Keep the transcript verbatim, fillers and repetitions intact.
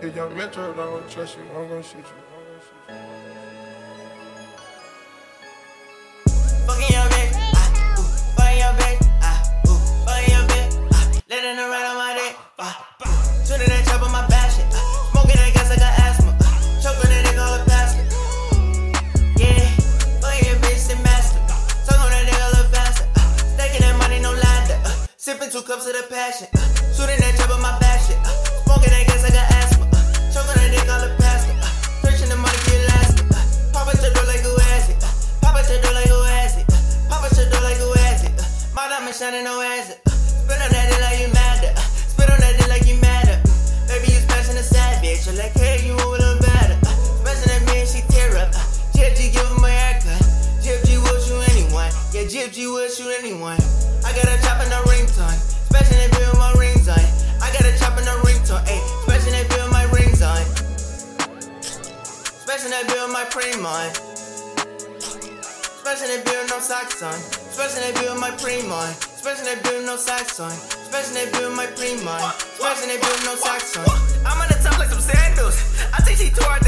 If your mentor don't trust you, I'm gonna shoot you. Two cups of the passion, uh, shooting that job on my bad shit, uh, smoking that gas, I got asthma, uh, choking that dick all the pasta, uh, searching the money get lasting, uh, pop out your door like who has it, uh, pop out your door like who has it, uh, pop out your door like who has it, uh, my diamond shining no as it, uh, spit on that dick like you mad at, uh, spit on that dick like you mad at, uh, baby you smashing a savage, you're like hey you a little better, uh, smashing that man she tear up, uh, G F G give him a haircut, G F G will shoot anyone, yeah G F G will shoot anyone. I got a chop in the ringtone, smashing that bill with my rings on. I got a chop in the ringtone, ayy, smashing that bill with my rings on. Smashing that bill with my cream on. Smashing that bill with no socks on. Smashing that bill with my cream on. Smashing that bill with no socks on. Smashing that bill with my cream on. Smashing that bill with no socks on. I'm on the top like some sandals. I think she tore out the